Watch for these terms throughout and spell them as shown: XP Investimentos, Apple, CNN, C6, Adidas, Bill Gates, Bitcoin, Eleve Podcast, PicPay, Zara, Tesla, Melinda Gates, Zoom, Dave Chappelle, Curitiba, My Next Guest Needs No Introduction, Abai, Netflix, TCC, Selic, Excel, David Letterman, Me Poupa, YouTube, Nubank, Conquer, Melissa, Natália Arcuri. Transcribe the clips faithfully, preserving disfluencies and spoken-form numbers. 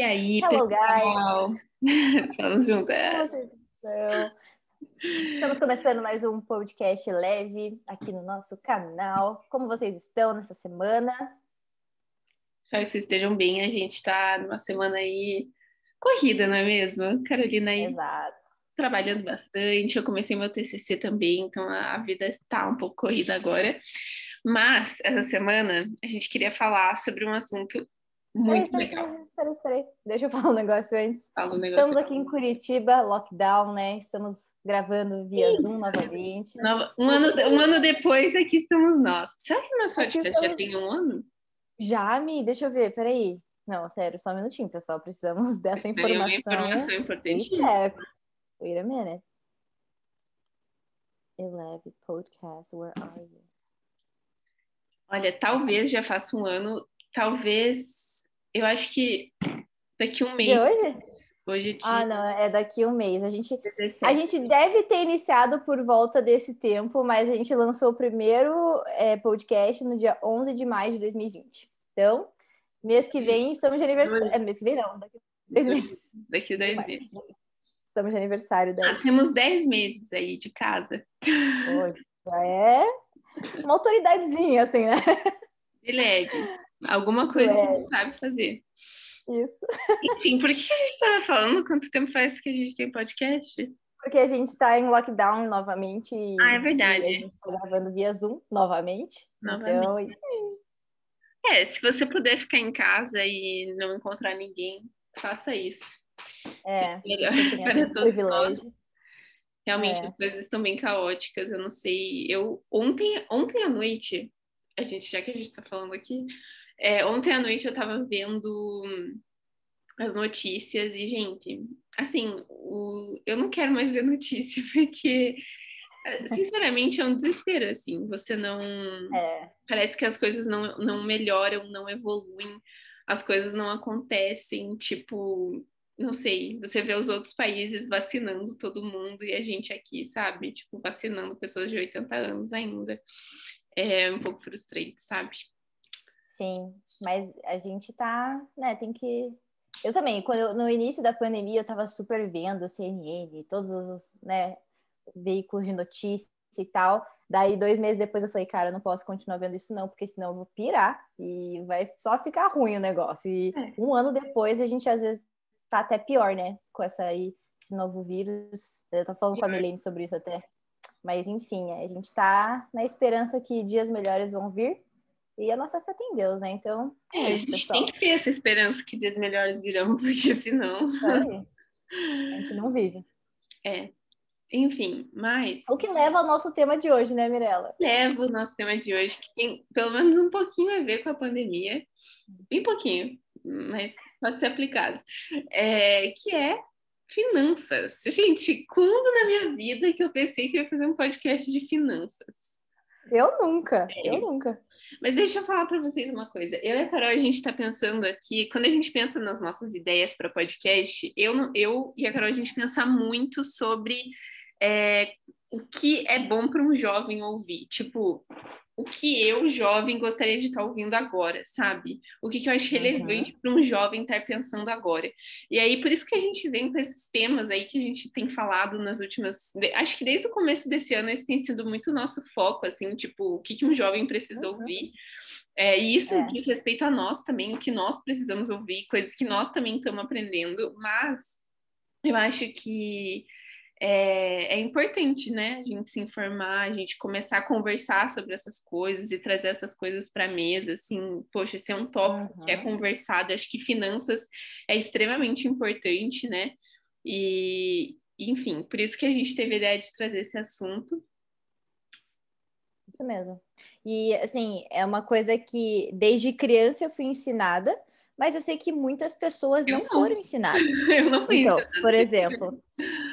E aí, Hello, pessoal? Vamos juntas. Estamos começando mais um podcast leve aqui no nosso canal. Como vocês estão nessa semana? Espero que vocês estejam bem. A gente está numa semana aí corrida, não é mesmo? Carolina aí Exato. Trabalhando bastante. Eu comecei meu T C C também, então a vida está um pouco corrida agora. Mas essa semana a gente queria falar sobre um assunto muito peraí, legal. Espera, espera, deixa eu falar um negócio antes. Fala um negócio. Estamos aqui em Curitiba, lockdown, né? Estamos gravando via Isso. Zoom novamente. Nova... Um, ano, um ano depois, aqui estamos nós. Será que o nosso podcast estamos... já tem um ano? Já, Ami? Deixa eu ver, peraí. Não, sério, só um minutinho, pessoal. Precisamos dessa informação. Uma informação importante. Wait a minute. Eleve Podcast, where are you? Olha, talvez já faça um ano. Talvez, eu acho que daqui um mês. De hoje? Hoje de... Ah, não, é daqui um mês. A gente, a gente deve ter iniciado por volta desse tempo, mas a gente lançou o primeiro é, podcast no dia onze de maio de dois mil e vinte. Então, mês que vem estamos de aniversário. É, mês que vem não, daqui dois meses. Daqui dois meses. Estamos de aniversário daí. Ah, temos dez meses aí de casa. Já é uma autoridadezinha, assim, né? De leve. Alguma coisa é. que a gente sabe fazer. Isso. Enfim, por que a gente estava falando? Quanto tempo faz que a gente tem podcast? Porque a gente está em lockdown novamente. Ah, é verdade. E a gente está gravando via Zoom novamente. Novamente. Então, é isso aí. É, se você puder ficar em casa e não encontrar ninguém, faça isso. É. Isso é melhor para todos nós. Realmente, é. as coisas estão bem caóticas. Eu não sei. Eu, ontem, ontem à noite, a gente, já que a gente está falando aqui... É, ontem à noite eu tava vendo as notícias e, gente, assim, o, eu não quero mais ver notícia, porque, sinceramente, é um desespero, assim, você não... É. Parece que as coisas não, não melhoram, não evoluem, as coisas não acontecem, tipo, não sei, você vê os outros países vacinando todo mundo e a gente aqui, sabe, tipo, vacinando pessoas de oitenta anos ainda, é um pouco frustrante, sabe? Sim, mas a gente tá, né, tem que... Eu também, quando eu, no início da pandemia, eu tava super vendo C N N, todos os, né, veículos de notícia e tal. Daí, dois meses depois, eu falei, cara, eu não posso continuar vendo isso não, porque senão eu vou pirar e vai só ficar ruim o negócio. E é. um ano depois, a gente, às vezes, tá até pior, né, com essa aí, esse novo vírus. Eu tô falando pior. com a Melina sobre isso até. Mas, enfim, a gente tá na esperança que dias melhores vão vir. E a nossa fé tem Deus, né? Então, é, a gente pessoal. tem que ter essa esperança que dias melhores virão, porque senão... É, a gente não vive. É. Enfim, mas... O que leva ao nosso tema de hoje, né, Mirella? Leva o nosso tema de hoje, que tem pelo menos um pouquinho a ver com a pandemia. Bem pouquinho, mas pode ser aplicado. É, que é finanças. Gente, quando na minha vida que eu pensei que eu ia fazer um podcast de finanças? Eu nunca, é. eu nunca. Mas deixa eu falar para vocês uma coisa. Eu e a Carol, a gente está pensando aqui... Quando a gente pensa nas nossas ideias para podcast, eu, eu e a Carol, a gente pensa muito sobre é, o que é bom para um jovem ouvir. Tipo, o que eu, jovem, gostaria de estar tá ouvindo agora, sabe? O que, que eu acho relevante uhum. para um jovem estar tá pensando agora. E aí, por isso que a gente vem com esses temas aí que a gente tem falado nas últimas... Acho que desde o começo desse ano, esse tem sido muito o nosso foco, assim, tipo, o que, que um jovem precisa uhum. ouvir. É, e isso é. diz respeito a nós também, o que nós precisamos ouvir, coisas que nós também estamos aprendendo, mas eu acho que... É, é importante, né, a gente se informar, a gente começar a conversar sobre essas coisas e trazer essas coisas para a mesa, assim, poxa, esse é um tópico uhum. que é conversado, acho que finanças é extremamente importante, né, e, enfim, por isso que a gente teve a ideia de trazer esse assunto. Isso mesmo, e, assim, é uma coisa que desde criança eu fui ensinada, mas eu sei que muitas pessoas não, não foram ensinadas. Eu não fui então, ensinada. Por exemplo.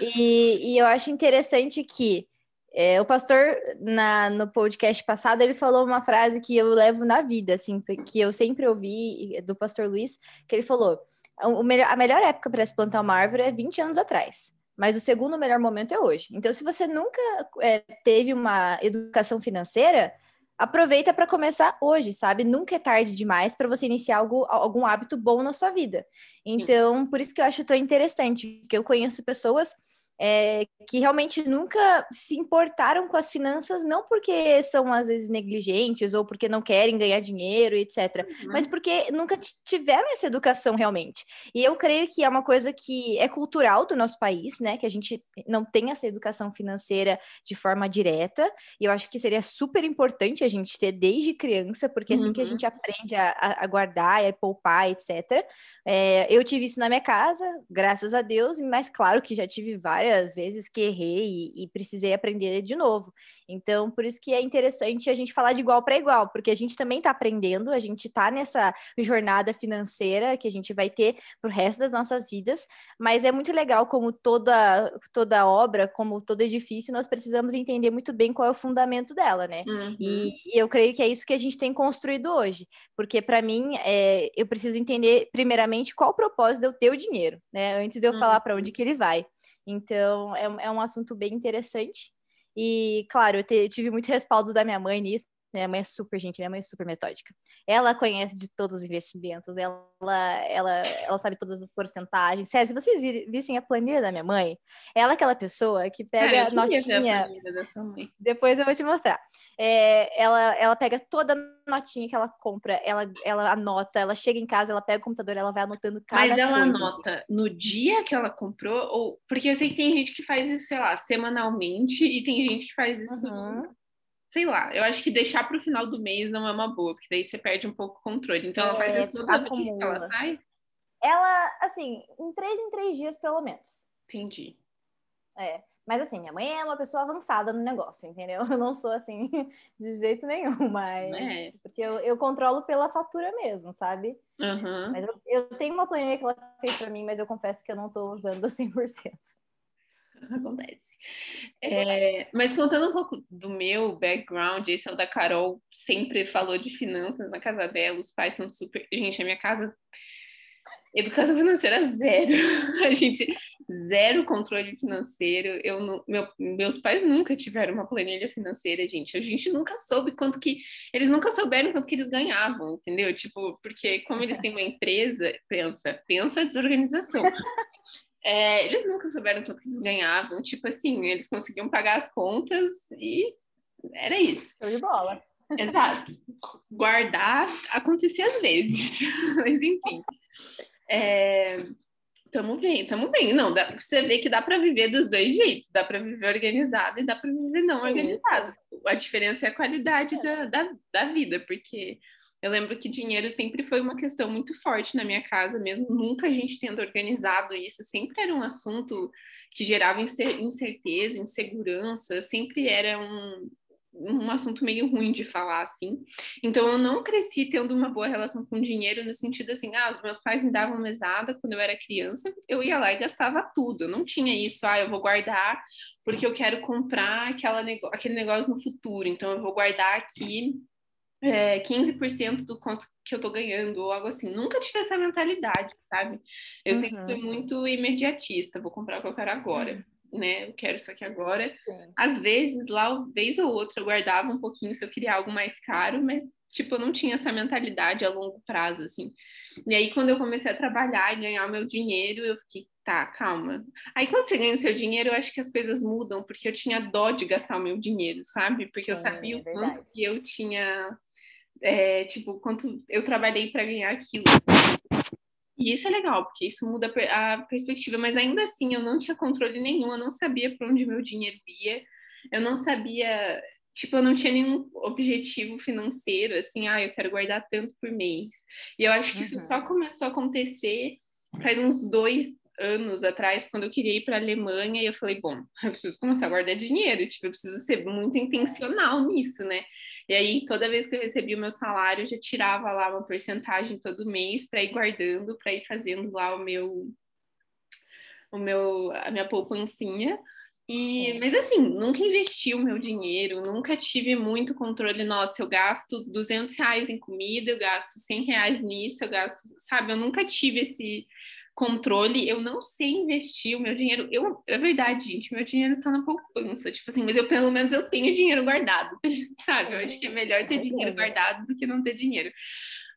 E, e eu acho interessante que é, o pastor, na, no podcast passado, ele falou uma frase que eu levo na vida, assim, que eu sempre ouvi do pastor Luiz, que ele falou, o melhor, a melhor época para se plantar uma árvore é vinte anos atrás, mas o segundo melhor momento é hoje. Então, se você nunca é, teve uma educação financeira, aproveita para começar hoje, sabe? Nunca é tarde demais para você iniciar algo, algum hábito bom na sua vida. Então, por isso que eu acho tão interessante, que eu conheço pessoas é, que realmente nunca se importaram com as finanças, não porque são, às vezes, negligentes ou porque não querem ganhar dinheiro, etcétera, uhum. mas porque nunca tiveram essa educação realmente. E eu creio que é uma coisa que é cultural do nosso país, né? Que a gente não tem essa educação financeira de forma direta. E eu acho que seria super importante a gente ter desde criança, porque uhum. assim que a gente aprende a, a guardar, a poupar, etcétera. É, eu tive isso na minha casa, graças a Deus, mas claro que já tive várias Às vezes que errei e, e precisei aprender de novo. Então, por isso que é interessante a gente falar de igual para igual, porque a gente também está aprendendo, a gente está nessa jornada financeira que a gente vai ter para o resto das nossas vidas, mas é muito legal como toda, toda obra, como todo edifício, nós precisamos entender muito bem qual é o fundamento dela, né? Uhum. E, e eu creio que é isso que a gente tem construído hoje, porque para mim, é, eu preciso entender primeiramente qual o propósito de eu ter o dinheiro, né? Antes de eu uhum. falar para onde que ele vai. Então, é, é um assunto bem interessante. E, claro, eu, te, eu tive muito respaldo da minha mãe nisso. Minha mãe é super gente, minha mãe é super metódica. Ela conhece de todos os investimentos, ela, ela, ela sabe todas as porcentagens. Sério, se vocês vissem a planilha da minha mãe, ela é aquela pessoa que pega é, a notinha... A planilha da sua mãe. Depois eu vou te mostrar. É, ela, ela pega toda a notinha que ela compra, ela, ela anota, ela chega em casa, ela pega o computador, ela vai anotando cada coisa. Mas ela coisa. anota no dia que ela comprou? Ou... Porque eu sei que tem gente que faz isso, sei lá, semanalmente, e tem gente que faz isso... Uhum. Sei lá, eu acho que deixar para o final do mês não é uma boa, porque daí você perde um pouco o controle. Então, é, ela faz isso toda vez que ela sai? Ela, assim, em três em três dias, pelo menos. Entendi. É, mas assim, minha mãe é uma pessoa avançada no negócio, entendeu? Eu não sou assim de jeito nenhum, mas... É. Porque eu, eu controlo pela fatura mesmo, sabe? Uhum. Mas eu, eu tenho uma planilha que ela fez para mim, mas eu confesso que eu não estou usando cem por cento. Acontece. É, mas contando um pouco do meu background, esse é o da Carol, sempre falou de finanças na casa dela, os pais são super... Gente, a minha casa... Educação financeira zero. A gente... Zero controle financeiro. Eu não, meu, meus pais nunca tiveram uma planilha financeira, gente. A gente nunca soube quanto que... Eles nunca souberam quanto que eles ganhavam, entendeu? Tipo, porque como eles têm uma empresa, pensa, pensa a desorganização. É, eles nunca souberam quanto que eles ganhavam, tipo assim, eles conseguiam pagar as contas e era isso. Show de bola. Exato. Guardar acontecia às vezes, mas enfim. É, tamo bem, tamo bem. Não, dá, você vê que dá para viver dos dois jeitos, dá para viver organizado e dá para viver não organizado. A diferença é a qualidade é. Da, da, da vida, porque... Eu lembro que dinheiro sempre foi uma questão muito forte na minha casa mesmo, nunca a gente tendo organizado isso, sempre era um assunto que gerava incerteza, insegurança, sempre era um, um assunto meio ruim de falar, assim. Então, eu não cresci tendo uma boa relação com dinheiro no sentido assim, ah, os meus pais me davam mesada quando eu era criança, eu ia lá e gastava tudo, eu não tinha isso, ah, eu vou guardar porque eu quero comprar aquela nego- aquele negócio no futuro, então eu vou guardar aqui... É, quinze por cento do quanto que eu tô ganhando ou algo assim, nunca tive essa mentalidade, sabe? Eu uhum. sempre fui muito imediatista, vou comprar o que eu quero agora, uhum. né? Eu quero isso aqui agora. Sim. Às vezes, lá, vez ou outra, eu guardava um pouquinho se eu queria algo mais caro, mas, tipo, eu não tinha essa mentalidade a longo prazo, assim. E aí, quando eu comecei a trabalhar e ganhar o meu dinheiro, eu fiquei, tá, calma. Aí, quando você ganha o seu dinheiro, eu acho que as coisas mudam, porque eu tinha dó de gastar o meu dinheiro, sabe? Porque eu Sim, sabia o quanto que eu tinha... É, tipo, quanto eu trabalhei para ganhar aquilo. E isso é legal, porque isso muda a perspectiva, mas ainda assim eu não tinha controle nenhum, eu não sabia para onde meu dinheiro ia, eu não sabia, tipo, eu não tinha nenhum objetivo financeiro, assim, ah, eu quero guardar tanto por mês. E eu acho que isso uhum. só começou a acontecer faz uns dois anos atrás, quando eu queria ir para a Alemanha, e eu falei, bom, eu preciso começar a guardar dinheiro, tipo, eu preciso ser muito intencional nisso, né? E aí, toda vez que eu recebia o meu salário, eu já tirava lá uma porcentagem todo mês para ir guardando, para ir fazendo lá o meu, o meu, a minha poupancinha. E, mas assim, nunca investi o meu dinheiro, nunca tive muito controle, nossa, eu gasto duzentos reais em comida, eu gasto cem reais nisso, eu gasto, sabe, eu nunca tive esse controle, eu não sei investir o meu dinheiro, eu, é verdade, gente, meu dinheiro tá na poupança, tipo assim, mas eu pelo menos eu tenho dinheiro guardado, sabe? Eu acho que é melhor ter dinheiro guardado do que não ter dinheiro,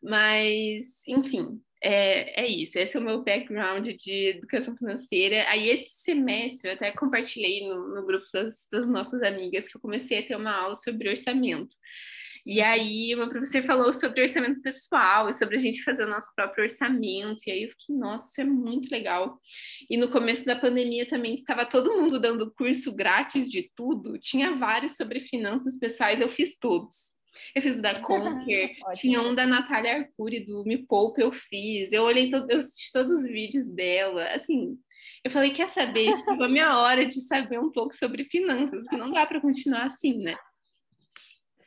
mas, enfim, é, é isso, esse é o meu background de educação financeira. Aí esse semestre eu até compartilhei no, no grupo das, das nossas amigas que eu comecei a ter uma aula sobre orçamento. E aí uma professora falou sobre orçamento pessoal e sobre a gente fazer o nosso próprio orçamento, e aí eu fiquei, nossa, isso é muito legal. E no começo da pandemia também, que estava todo mundo dando curso grátis de tudo, tinha vários sobre finanças pessoais, eu fiz todos. Eu fiz o da Conquer, tinha um da Natália Arcuri, do Me Poupa, eu fiz, eu olhei, todo, eu assisti todos os vídeos dela, assim... Eu falei, quer saber, chegou a minha hora de saber um pouco sobre finanças, porque não dá para continuar assim, né?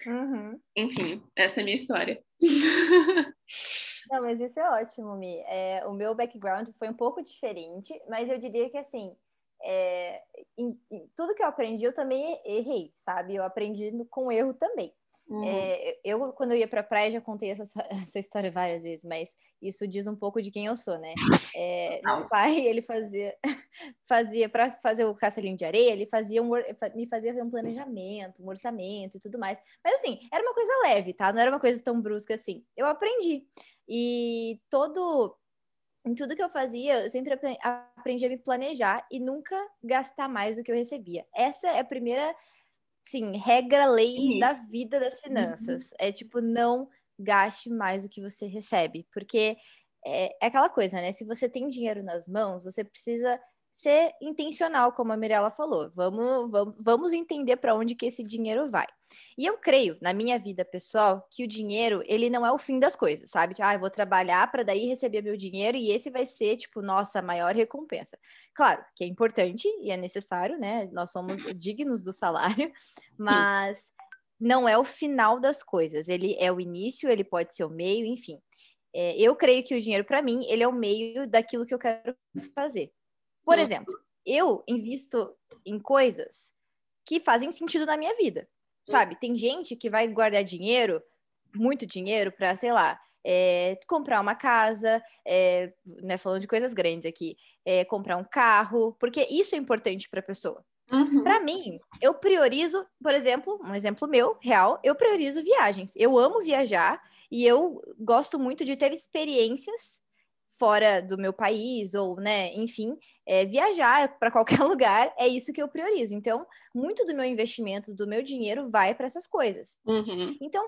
Uhum. Enfim, essa é a minha história. Não, mas isso é ótimo, Mi. É, o meu background foi um pouco diferente, mas eu diria que, assim, é, em, em tudo que eu aprendi, eu também errei, sabe? Eu aprendi no, com erro também. Uhum. É, eu, quando eu ia pra praia, já contei essa, essa história várias vezes, mas isso diz um pouco de quem eu sou, né? É, meu pai, ele fazia, fazia para fazer o castelinho de areia, ele fazia um, me fazia fazer um planejamento, um orçamento e tudo mais. Mas assim, era uma coisa leve, tá? Não era uma coisa tão brusca assim. Eu aprendi. E todo... Em tudo que eu fazia, eu sempre aprendi a me planejar e nunca gastar mais do que eu recebia. Essa é a primeira... Sim, regra, lei da vida das finanças. Uhum. É tipo, não gaste mais do que você recebe. Porque é, é aquela coisa, né? Se você tem dinheiro nas mãos, você precisa ser intencional, como a Mirella falou. Vamos, vamos, vamos entender para onde que esse dinheiro vai. E eu creio, na minha vida pessoal, que o dinheiro, ele não é o fim das coisas, sabe? Ah, eu vou trabalhar para daí receber meu dinheiro e esse vai ser, tipo, nossa maior recompensa. Claro, que é importante e é necessário, né? Nós somos dignos do salário, mas não é o final das coisas. Ele é o início, ele pode ser o meio, enfim. É, eu creio que o dinheiro, para mim, ele é o meio daquilo que eu quero fazer. Por exemplo, eu invisto em coisas que fazem sentido na minha vida, sabe? Tem gente que vai guardar dinheiro, muito dinheiro, para, sei lá, é, comprar uma casa, é, né, falando de coisas grandes aqui, é, comprar um carro, porque isso é importante para a pessoa. Uhum. Para mim, eu priorizo, por exemplo, um exemplo meu, real, eu priorizo viagens. Eu amo viajar e eu gosto muito de ter experiências fora do meu país, ou, né, enfim, é, viajar para qualquer lugar, é isso que eu priorizo. Então, muito do meu investimento, do meu dinheiro, vai para essas coisas. Uhum. Então,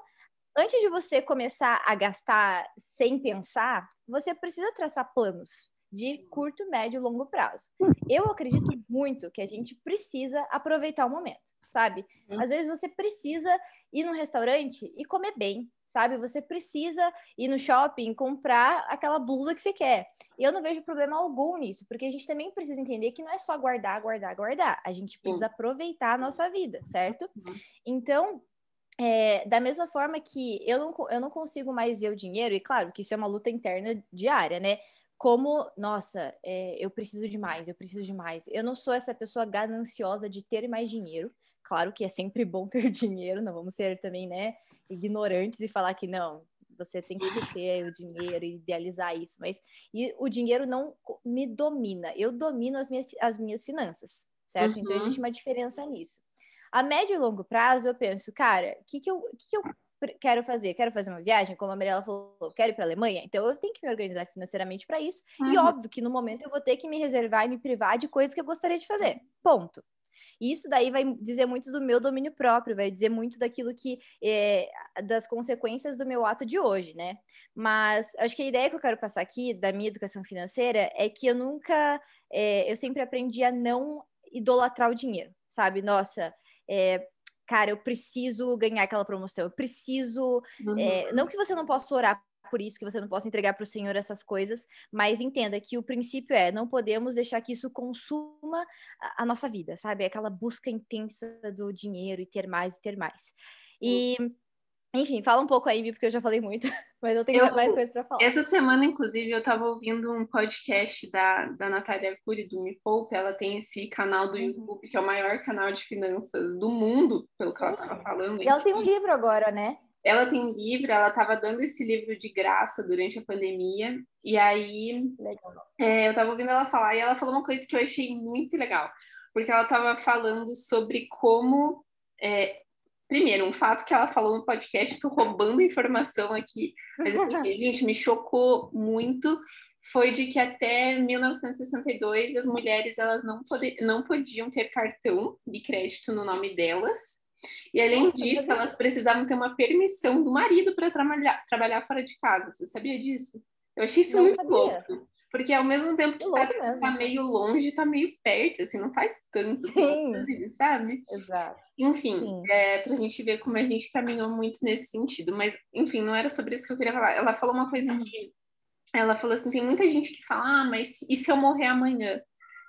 antes de você começar a gastar sem pensar, você precisa traçar planos de Sim. curto, médio e longo prazo. Eu acredito muito que a gente precisa aproveitar o momento, sabe? Uhum. Às vezes você precisa ir num restaurante e comer bem, sabe? Você precisa ir no shopping comprar aquela blusa que você quer. E eu não vejo problema algum nisso, porque a gente também precisa entender que não é só guardar, guardar, guardar. A gente precisa aproveitar a nossa vida, certo? Então, é, da mesma forma que eu não, eu não consigo mais ver o dinheiro, e claro que isso é uma luta interna diária, né? Como, nossa, é, eu preciso de mais, eu preciso de mais. Eu não sou essa pessoa gananciosa de ter mais dinheiro. Claro que é sempre bom ter dinheiro, não vamos ser também, né, ignorantes e falar que não, você tem que ter o dinheiro e idealizar isso, mas e o dinheiro não me domina, eu domino as minhas, as minhas finanças, certo? Uhum. Então existe uma diferença nisso. A médio e longo prazo eu penso, cara, o que, que, que, que eu quero fazer? Quero fazer uma viagem? Como a Mirella falou, quero ir para a Alemanha? Então eu tenho que me organizar financeiramente para isso, uhum. E óbvio que no momento eu vou ter que me reservar e me privar de coisas que eu gostaria de fazer, ponto. E isso daí vai dizer muito do meu domínio próprio, vai dizer muito daquilo que... É, das consequências do meu ato de hoje, né? Mas acho que a ideia que eu quero passar aqui, da minha educação financeira, é que eu nunca... É, eu sempre aprendi a não idolatrar o dinheiro, sabe? Nossa, é, cara, eu preciso ganhar aquela promoção, eu preciso... Uhum. É, não que você não possa orar por isso, que você não possa entregar para o Senhor essas coisas, mas entenda que o princípio é, não podemos deixar que isso consuma a, a nossa vida, sabe? Aquela busca intensa do dinheiro e ter mais e ter mais. E, enfim, fala um pouco aí, Mi, porque eu já falei muito, mas eu tenho eu, mais coisas para falar. Essa semana, inclusive, eu estava ouvindo um podcast da, da Natália Arcuri, do Me Poupa. Ela tem esse canal do YouTube, que é o maior canal de finanças do mundo, pelo Sim. que ela estava falando. E ela tem um livro agora, né? Ela tem livro, ela estava dando esse livro de graça durante a pandemia, e aí é, eu estava ouvindo ela falar, e ela falou uma coisa que eu achei muito legal, porque ela estava falando sobre como, é, primeiro, um fato que ela falou no podcast, estou roubando informação aqui, mas assim, gente, me chocou muito, foi de que até mil novecentos e sessenta e dois as mulheres elas não, pode, não podiam ter cartão de crédito no nome delas, e além Nossa, disso, elas precisavam ter uma permissão do marido para trabalhar, trabalhar fora de casa. Você sabia disso? Eu achei isso não muito sabia. louco. Porque ao mesmo tempo que tá, tá meio longe, tá meio perto, assim, não faz tanto. Sim. Sabe? Exato. Enfim, é, pra gente ver como a gente caminhou muito nesse sentido. Mas, enfim, não era sobre isso que eu queria falar. Ela falou uma coisa que... Ela falou assim, tem muita gente que fala, ah, mas e se eu morrer amanhã?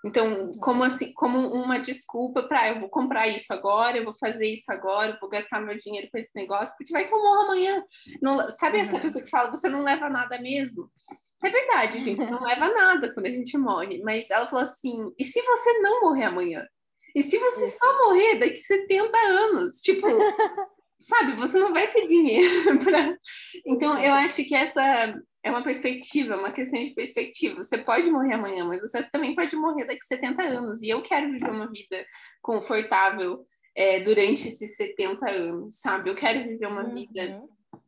Então, como, assim, como uma desculpa para eu vou comprar isso agora, eu vou fazer isso agora, eu vou gastar meu dinheiro com esse negócio, porque vai que eu morro amanhã. Não, sabe essa pessoa que fala, você não leva nada mesmo? É verdade, gente, não leva nada quando a gente morre. Mas ela falou assim, e se você não morrer amanhã? E se você só morrer daqui setenta anos? Tipo... Sabe, você não vai ter dinheiro para... Então, eu acho que essa é uma perspectiva, uma questão de perspectiva. Você pode morrer amanhã, mas você também pode morrer daqui a setenta anos. E eu quero viver uma vida confortável é, durante esses setenta anos, sabe? Eu quero viver uma uhum. vida...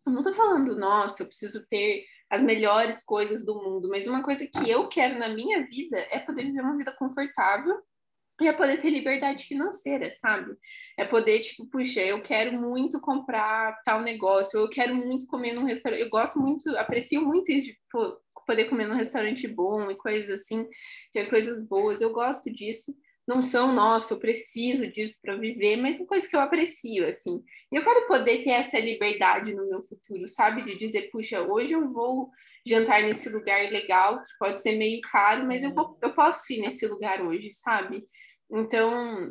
Eu não tô falando, nossa, eu preciso ter as melhores coisas do mundo, mas uma coisa que eu quero na minha vida é poder viver uma vida confortável, é poder ter liberdade financeira, sabe? É poder, tipo, puxa, eu quero muito comprar tal negócio, eu quero muito comer num restaurante, eu gosto muito, aprecio muito isso de poder comer num restaurante bom e coisas assim, ter coisas boas, eu gosto disso. Não são, nossa, eu preciso disso para viver, mas é coisa que eu aprecio, assim. E eu quero poder ter essa liberdade no meu futuro, sabe? De dizer, puxa, hoje eu vou jantar nesse lugar legal, que pode ser meio caro, mas eu, vou, eu posso ir nesse lugar hoje, sabe? Então,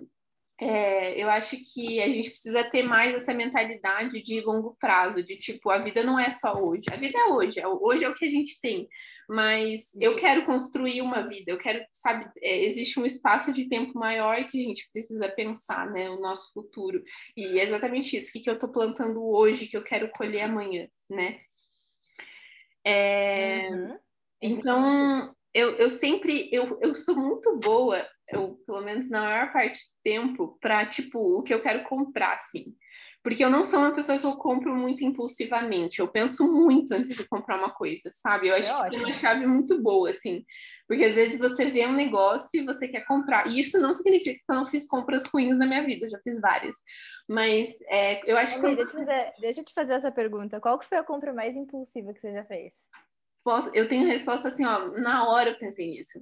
é, eu acho que a gente precisa ter mais essa mentalidade de longo prazo, de tipo, a vida não é só hoje, a vida é hoje, hoje é o que a gente tem, mas eu quero construir uma vida, eu quero, sabe, é, existe um espaço de tempo maior que a gente precisa pensar, né, o nosso futuro, e é exatamente isso, o que, que eu tô plantando hoje, que eu quero colher amanhã, né? É, uhum. Então... Eu, eu sempre, eu, eu sou muito boa, eu, pelo menos na maior parte do tempo, para, tipo, o que eu quero comprar, assim. Porque eu não sou uma pessoa que eu compro muito impulsivamente, eu penso muito antes de comprar uma coisa, sabe? Eu acho é que tem uma chave muito boa, assim. Porque às vezes você vê um negócio e você quer comprar. E isso não significa que eu não fiz compras ruins na minha vida, eu já fiz várias. Mas é, eu acho Amiga, que... Eu... Deixa, deixa eu te fazer essa pergunta. Qual que foi a compra mais impulsiva que você já fez? Eu tenho resposta assim, ó, na hora eu pensei nisso.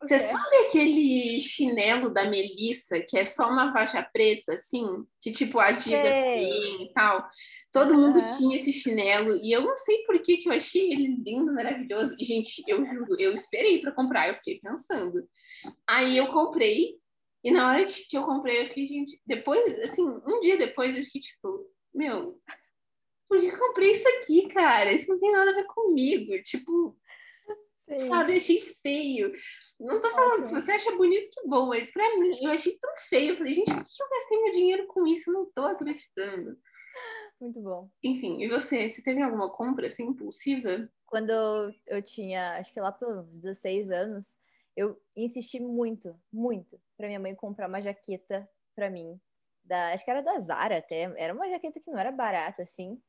Você okay. sabe aquele chinelo da Melissa, que é só uma faixa preta, assim? Que tipo, a Adidas tem okay. e tal. Todo uhum. mundo tinha esse chinelo. E eu não sei por que que eu achei ele lindo, maravilhoso. E, gente, eu juro, eu esperei pra comprar. Eu fiquei pensando. Aí eu comprei. E na hora que eu comprei, eu fiquei, gente... Depois, assim, um dia depois, eu fiquei tipo, meu... Por que eu comprei isso aqui, cara? Isso não tem nada a ver comigo. Tipo, Sim. sabe? Eu achei feio. Não tô falando, se você acha bonito, que bom. Mas pra mim, eu achei tão feio. Eu falei, gente, por que eu gastei meu dinheiro com isso? Eu não tô acreditando. Muito bom. Enfim, e você? Você teve alguma compra, assim, impulsiva? Quando eu tinha, acho que lá pelos dezesseis anos, eu insisti muito, muito, pra minha mãe comprar uma jaqueta pra mim. Da, acho que era da Zara até. Era uma jaqueta que não era barata, assim.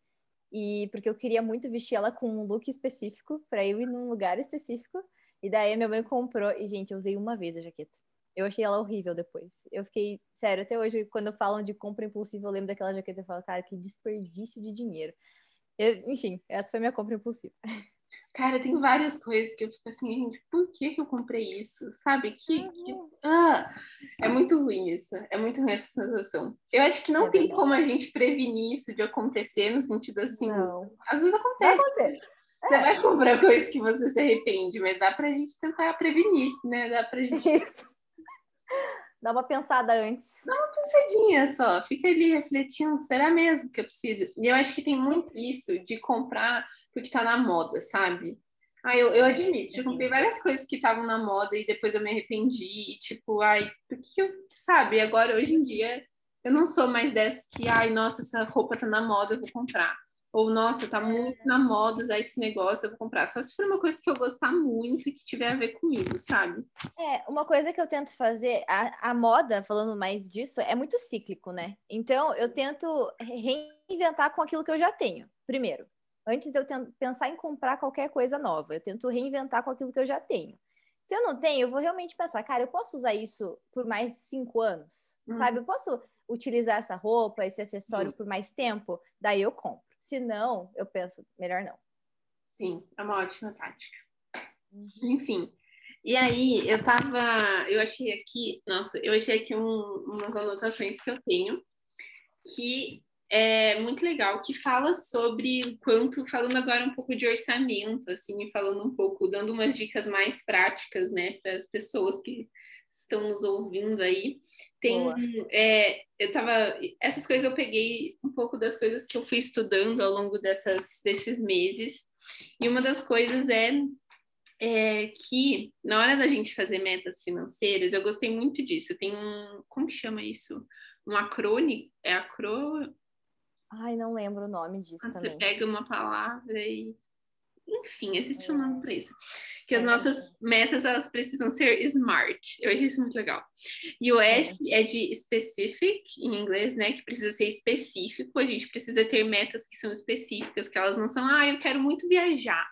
E porque eu queria muito vestir ela com um look específico, pra eu ir num lugar específico. E daí a minha mãe comprou. E, gente, eu usei uma vez a jaqueta. Eu achei ela horrível depois. Eu fiquei... Sério, até hoje, quando falam de compra impulsiva, eu lembro daquela jaqueta e falo, cara, que desperdício de dinheiro. Eu, enfim, essa foi minha compra impulsiva. Cara, tem várias coisas que eu fico assim, gente, por que que eu comprei isso? Sabe? Que, que... Ah, é muito ruim isso. É muito ruim essa sensação. Eu acho que não é tem verdade. como a gente prevenir isso de acontecer, no sentido assim... Não. Às vezes acontece. Vai acontecer. Você é. vai comprar coisas que você se arrepende, mas dá pra gente tentar prevenir, né? Dá pra gente... Isso. Dá uma pensada antes. Dá uma pensadinha só. Fica ali refletindo, será mesmo que eu preciso? E eu acho que tem muito isso de comprar... porque tá na moda, sabe? Ah, eu, eu admito, eu comprei várias coisas que estavam na moda e depois eu me arrependi, e tipo, ai, por que eu, sabe? Agora, hoje em dia, eu não sou mais dessas que, ai, nossa, essa roupa tá na moda, eu vou comprar. Ou, nossa, tá muito na moda usar esse negócio, eu vou comprar. Só se for uma coisa que eu gostar muito e que tiver a ver comigo, sabe? É, uma coisa que eu tento fazer, a, a moda, falando mais disso, é muito cíclico, né? Então, eu tento reinventar com aquilo que eu já tenho, primeiro. Antes de eu tento pensar em comprar qualquer coisa nova, eu tento reinventar com aquilo que eu já tenho. Se eu não tenho, eu vou realmente pensar, cara, eu posso usar isso por mais cinco anos, hum. sabe? Eu posso utilizar essa roupa, esse acessório hum. por mais tempo, daí eu compro. Se não, eu penso, melhor não. Sim, é uma ótima tática. Uhum. Enfim, e aí eu tava, eu achei aqui, nossa, eu achei aqui um, umas anotações que eu tenho, que é muito legal, que fala sobre o quanto, falando agora um pouco de orçamento, assim, e falando um pouco, dando umas dicas mais práticas, né, para as pessoas que estão nos ouvindo aí. Tem, é, eu tava, essas coisas eu peguei um pouco das coisas que eu fui estudando ao longo dessas, desses meses, e uma das coisas é, é que na hora da gente fazer metas financeiras, eu gostei muito disso, tem um, como que chama isso? Um acrônimo, é acro... Ai, não lembro o nome disso ah, também. Você pega uma palavra e... Enfim, existe um nome para isso. Que as nossas metas, elas precisam ser smart. Eu achei isso muito legal. E o S é, é de specific, em inglês, né? Que precisa ser específico. A gente precisa ter metas que são específicas, que elas não são, ah, eu quero muito viajar.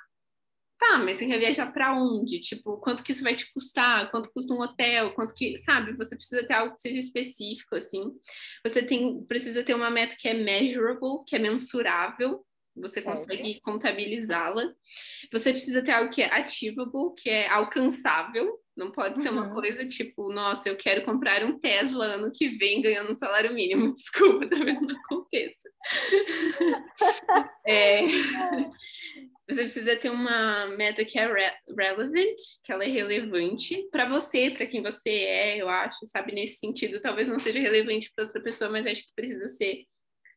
Tá, mas você quer viajar para onde? Tipo, quanto que isso vai te custar? Quanto custa um hotel? Quanto que... Sabe? Você precisa ter algo que seja específico, assim. Você tem, precisa ter uma meta que é measurable, que é mensurável. Você consegue contabilizá-la. Você precisa ter algo que é achievable, que é alcançável. Não pode ser uma uhum. coisa tipo, nossa, eu quero comprar um Tesla ano que vem ganhando um salário mínimo. Desculpa, talvez não aconteça. é... Você precisa ter uma meta que é re- relevant, que ela é relevante para você, para quem você é, eu acho, sabe? Nesse sentido, talvez não seja relevante para outra pessoa, mas acho que precisa ser,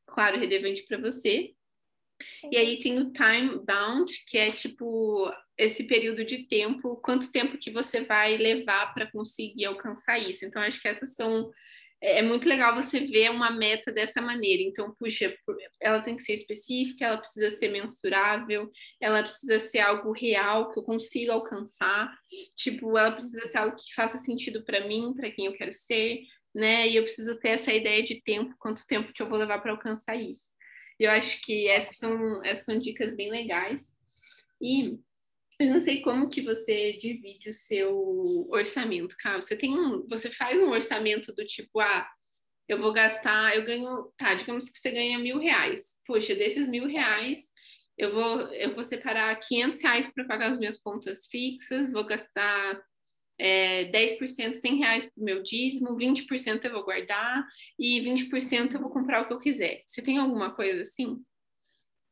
claro, relevante para você. Sim. E aí tem o time bound, que é tipo esse período de tempo, quanto tempo que você vai levar para conseguir alcançar isso. Então, acho que essas são... É muito legal você ver uma meta dessa maneira. Então, puxa, ela tem que ser específica, ela precisa ser mensurável, ela precisa ser algo real que eu consiga alcançar. Tipo, ela precisa ser algo que faça sentido para mim, para quem eu quero ser, né? E eu preciso ter essa ideia de tempo, quanto tempo que eu vou levar para alcançar isso. Eu acho que essas são, essas são dicas bem legais. E eu não sei como que você divide o seu orçamento, Carol. Você tem um, você faz um orçamento do tipo, ah, eu vou gastar, eu ganho, tá, digamos que você ganha mil reais. Poxa, desses mil reais, eu vou, eu vou separar quinhentos reais para pagar as minhas contas fixas, vou gastar... É, dez por cento, cem reais pro meu dízimo, vinte por cento eu vou guardar e vinte por cento eu vou comprar o que eu quiser. Você tem alguma coisa assim?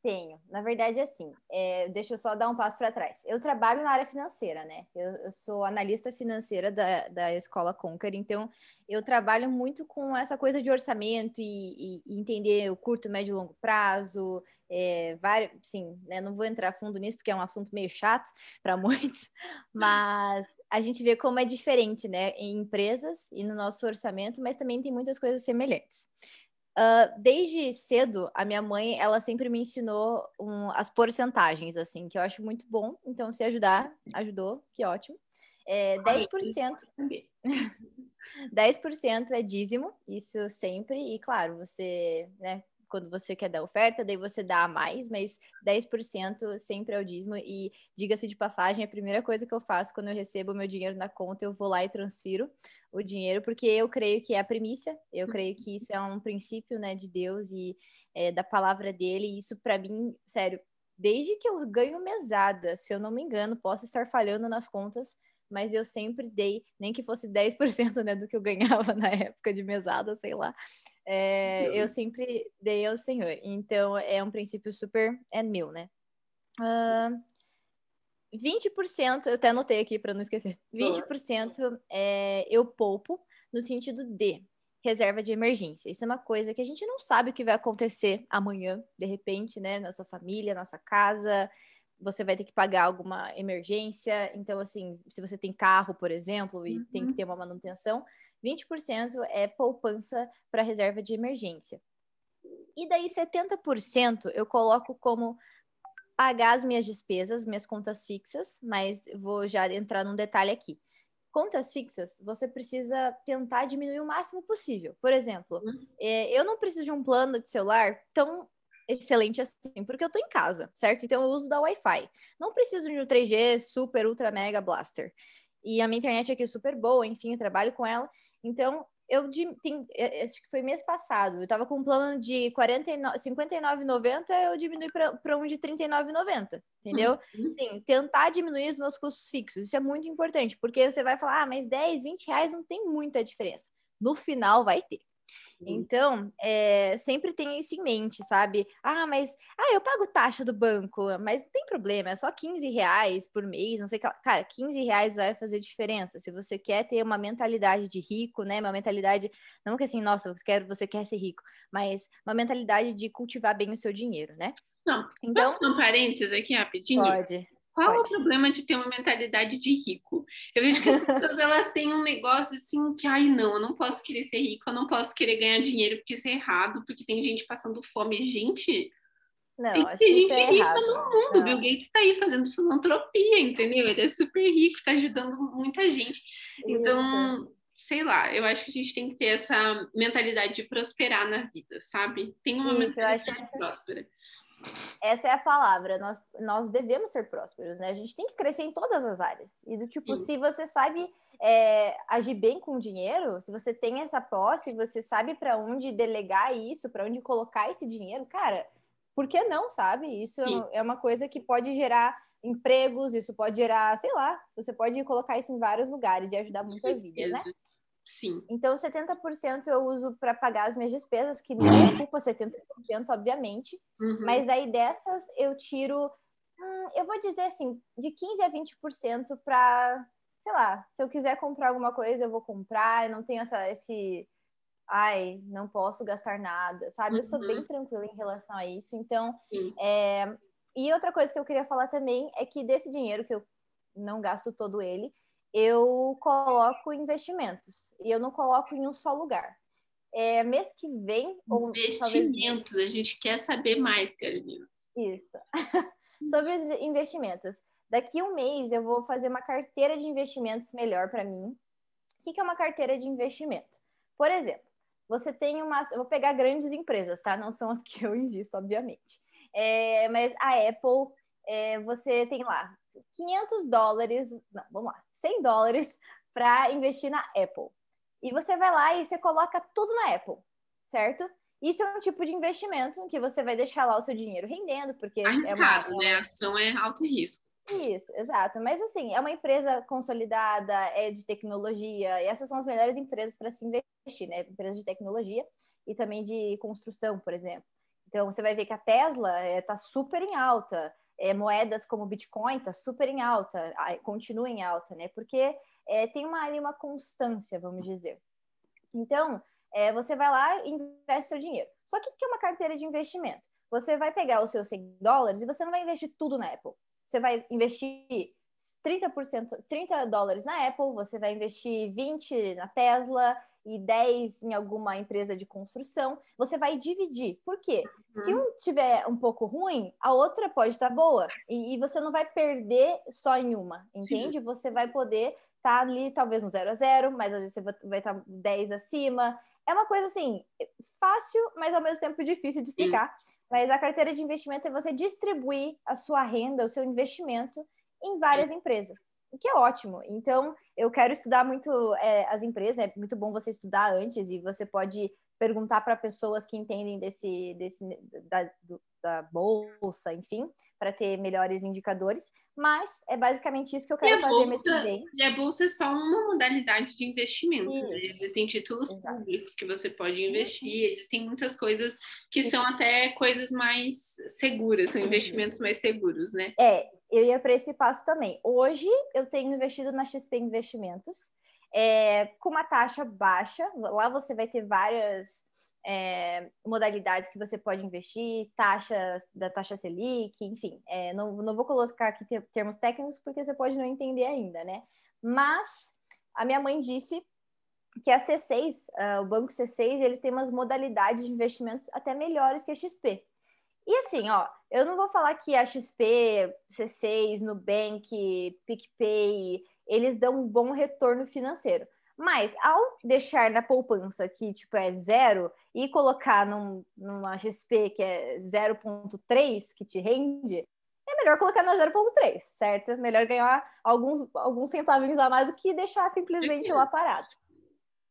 Tenho. Na verdade, assim, é, deixa eu só dar um passo para trás. Eu trabalho na área financeira, né? Eu, eu sou analista financeira da, da escola Conquer, então eu trabalho muito com essa coisa de orçamento e, e entender o curto, médio e longo prazo... É, vários, sim, né, não vou entrar fundo nisso porque é um assunto meio chato para muitos, mas a gente vê como é diferente, né, em empresas e no nosso orçamento, mas também tem muitas coisas semelhantes. Uh, desde cedo, a minha mãe, ela sempre me ensinou um, as porcentagens, assim, que eu acho muito bom, então se ajudar, ajudou, que ótimo. É, dez por cento... dez por cento é dízimo, isso sempre, e claro, você, né, quando você quer dar oferta, daí você dá a mais, mas dez por cento sempre é o dízimo. E, diga-se de passagem, a primeira coisa que eu faço quando eu recebo o meu dinheiro na conta, eu vou lá e transfiro o dinheiro, porque eu creio que é a primícia, eu creio que isso é um princípio, né, de Deus e é, da palavra dele, e isso para mim, sério, desde que eu ganho mesada, se eu não me engano, posso estar falhando nas contas, mas eu sempre dei, nem que fosse dez por cento, né, do que eu ganhava na época de mesada, sei lá, é, eu sempre dei ao Senhor. Então, é um princípio super, é meu, né? Uh, vinte por cento, eu até anotei aqui para não esquecer, vinte por cento é, eu poupo no sentido de reserva de emergência. Isso é uma coisa que a gente não sabe o que vai acontecer amanhã, de repente, né, na sua família, na sua casa... Você vai ter que pagar alguma emergência. Então, assim, se você tem carro, por exemplo, e uhum. tem que ter uma manutenção, vinte por cento é poupança para reserva de emergência. E daí setenta por cento eu coloco como pagar as minhas despesas, minhas contas fixas, mas vou já entrar num detalhe aqui. Contas fixas, você precisa tentar diminuir o máximo possível. Por exemplo, uhum. eu não preciso de um plano de celular tão excelente assim, porque eu tô em casa, certo? Então eu uso da Wi-Fi. Não preciso de um três G super, ultra, mega blaster. E a minha internet aqui é super boa, enfim, eu trabalho com ela. Então, eu tem, acho que foi mês passado, eu tava com um plano de cinquenta e nove reais e noventa centavos, eu diminui para um de trinta e nove reais e noventa centavos, entendeu? Uhum. Sim, tentar diminuir os meus custos fixos, isso é muito importante, porque você vai falar, ah, mas dez, vinte reais não tem muita diferença. No final vai ter. Então, é, sempre tenha isso em mente, sabe? Ah, mas ah, eu pago taxa do banco, mas não tem problema, é só quinze reais por mês, não sei o que. Cara, quinze reais vai fazer diferença. Se você quer ter uma mentalidade de rico, né? Uma mentalidade, não que assim, nossa, você quer, você quer ser rico, mas uma mentalidade de cultivar bem o seu dinheiro, né? Não, então, posso dar um parênteses aqui rapidinho? Pode. Qual Pode. É o problema de ter uma mentalidade de rico? Eu vejo que as pessoas elas têm um negócio assim que, ai não, eu não posso querer ser rico, eu não posso querer ganhar dinheiro porque isso é errado, porque tem gente passando fome. Gente, não, tem acho que gente é rica errado. No mundo. Não. Bill Gates está aí fazendo filantropia, entendeu? Ele é super rico, está ajudando muita gente. Então, isso. Sei lá, eu acho que a gente tem que ter essa mentalidade de prosperar na vida, sabe? Tem uma isso, mentalidade essa... próspera. Essa é a palavra, nós, nós devemos ser prósperos, né? A gente tem que crescer em todas as áreas. E do tipo, sim. Se você sabe é, agir bem com o dinheiro, se você tem essa posse, você sabe para onde delegar isso, para onde colocar esse dinheiro, cara, por que não, sabe? Isso sim. É uma coisa que pode gerar empregos, isso pode gerar, sei lá, você pode colocar isso em vários lugares e ajudar muitas vidas, né? Sim. Então, setenta por cento eu uso para pagar as minhas despesas, que não ocupa setenta por cento, obviamente. Uhum. Mas aí dessas eu tiro, hum, eu vou dizer assim, de quinze por cento a vinte por cento para, sei lá, se eu quiser comprar alguma coisa, eu vou comprar. Eu não tenho essa, esse, ai, não posso gastar nada, sabe? Uhum. Eu sou bem tranquila em relação a isso. Então, é, e outra coisa que eu queria falar também é que desse dinheiro que eu não gasto todo ele, eu coloco investimentos e eu não coloco em um só lugar. É, mês que vem... Ou investimentos, talvez... a gente quer saber mais, Carolina. Isso. Sobre os investimentos. Daqui a um mês eu vou fazer uma carteira de investimentos melhor para mim. O que é uma carteira de investimento? Por exemplo, você tem uma... Eu vou pegar grandes empresas, tá? Não são as que eu invisto, obviamente. É, mas a Apple, é, você tem lá quinhentos dólares... Não, vamos lá. cem dólares para investir na Apple. E você vai lá e você coloca tudo na Apple, certo? Isso é um tipo de investimento em que você vai deixar lá o seu dinheiro rendendo, porque... Arriscado, é uma... né? A ação é alto risco. Isso, exato. Mas assim, é uma empresa consolidada, é de tecnologia, e essas são as melhores empresas para se investir, né? Empresas de tecnologia e também de construção, por exemplo. Então, você vai ver que a Tesla está é, super em alta. É, moedas como Bitcoin está super em alta, continua em alta, né? Porque é, tem uma, uma constância, vamos dizer. Então, é, você vai lá e investe seu dinheiro. Só que o que é uma carteira de investimento? Você vai pegar os seus cem dólares e você não vai investir tudo na Apple. Você vai investir trinta por cento, trinta dólares na Apple, você vai investir vinte na Tesla e dez em alguma empresa de construção, você vai dividir. Por quê? Uhum. Se um tiver um pouco ruim, a outra pode estar boa. E, e você não vai perder só em uma, entende? Sim. Você vai poder estar ali, talvez, um zero a zero, mas às vezes você vai estar dez acima. É uma coisa, assim, fácil, mas ao mesmo tempo difícil de explicar. Sim. Mas a carteira de investimento é você distribuir a sua renda, o seu investimento em várias Sim. empresas. O que é ótimo. Então, eu quero estudar muito é, as empresas, é muito bom você estudar antes e você pode perguntar para pessoas que entendem desse, desse da, do, da bolsa, enfim, para ter melhores indicadores, mas é basicamente isso que eu quero e fazer bolsa, mês que vem. E a bolsa é só uma modalidade de investimento, né? Existem títulos Exato. Públicos que você pode investir, existem muitas coisas que isso. são até coisas mais seguras, são investimentos isso. mais seguros, né? É, eu ia para esse passo também. Hoje eu tenho investido na X P Investimentos, é, com uma taxa baixa. Lá você vai ter várias é, modalidades que você pode investir, taxas da taxa Selic, enfim. É, não, não vou colocar aqui termos técnicos porque você pode não entender ainda, né? Mas a minha mãe disse que a C seis, uh, o banco C seis, eles têm umas modalidades de investimentos até melhores que a X P. E assim, ó, eu não vou falar que a X P, C seis, Nubank, PicPay, eles dão um bom retorno financeiro. Mas ao deixar na poupança que tipo é zero e colocar num, numa X P que é zero vírgula três que te rende, é melhor colocar na zero vírgula três, certo? Melhor ganhar alguns, alguns centavinhos a mais do que deixar simplesmente lá parado.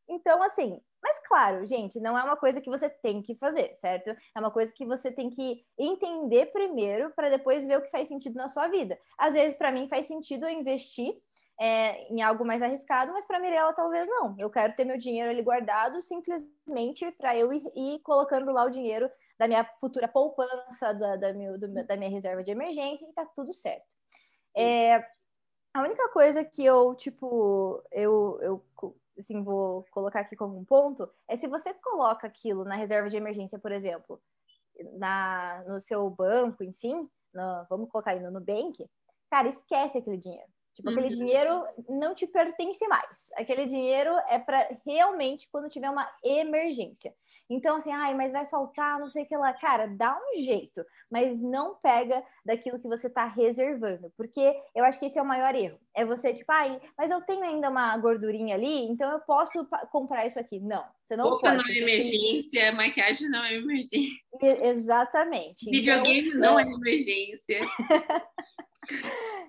Então, assim, mas claro, gente, não é uma coisa que você tem que fazer, certo? É uma coisa que você tem que entender primeiro para depois ver o que faz sentido na sua vida. Às vezes, para mim, faz sentido eu investir é, em algo mais arriscado, mas para a Mirella talvez não. Eu quero ter meu dinheiro ali guardado simplesmente para eu ir, ir colocando lá o dinheiro da minha futura poupança, da, da, meu, do, da minha reserva de emergência, e tá tudo certo. É, a única coisa que eu, tipo, eu... eu assim, vou colocar aqui como um ponto, é se você coloca aquilo na reserva de emergência, por exemplo, na, no seu banco, enfim, no, vamos colocar aí no Nubank, cara, esquece aquele dinheiro. Tipo, uhum. Aquele dinheiro não te pertence mais. Aquele dinheiro é para realmente quando tiver uma emergência. Então, assim, ai, mas vai faltar, não sei o que lá. Cara, dá um jeito, mas não pega daquilo que você tá reservando, porque eu acho que esse é o maior erro. É você, tipo, ai, mas eu tenho ainda uma gordurinha ali, então eu posso comprar isso aqui. Não, você não Opa, pode. Roupa não é emergência, tem... maquiagem não é emergência. Exatamente. Videogame então, não é emergência.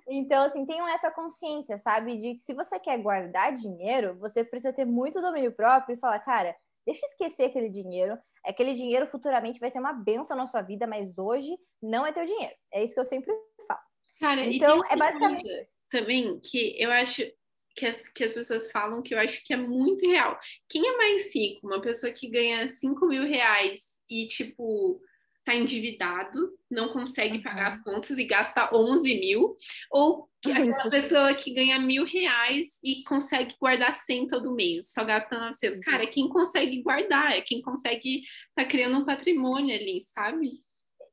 Então, assim, tenham essa consciência, sabe? De que se você quer guardar dinheiro, você precisa ter muito domínio próprio e falar, cara, deixa eu esquecer aquele dinheiro. Aquele dinheiro futuramente vai ser uma benção na sua vida, mas hoje não é teu dinheiro. É isso que eu sempre falo. Cara, então, é basicamente isso. Também que eu acho que as, que as pessoas falam que eu acho que é muito real. Quem é mais rico? Uma pessoa que ganha cinco mil reais e, tipo... tá endividado, não consegue pagar as contas e gasta onze mil, ou aquela pessoa que ganha mil reais e consegue guardar cem todo mês, só gasta novecentos. Cara, é quem consegue guardar, é quem consegue tá criando um patrimônio ali, sabe?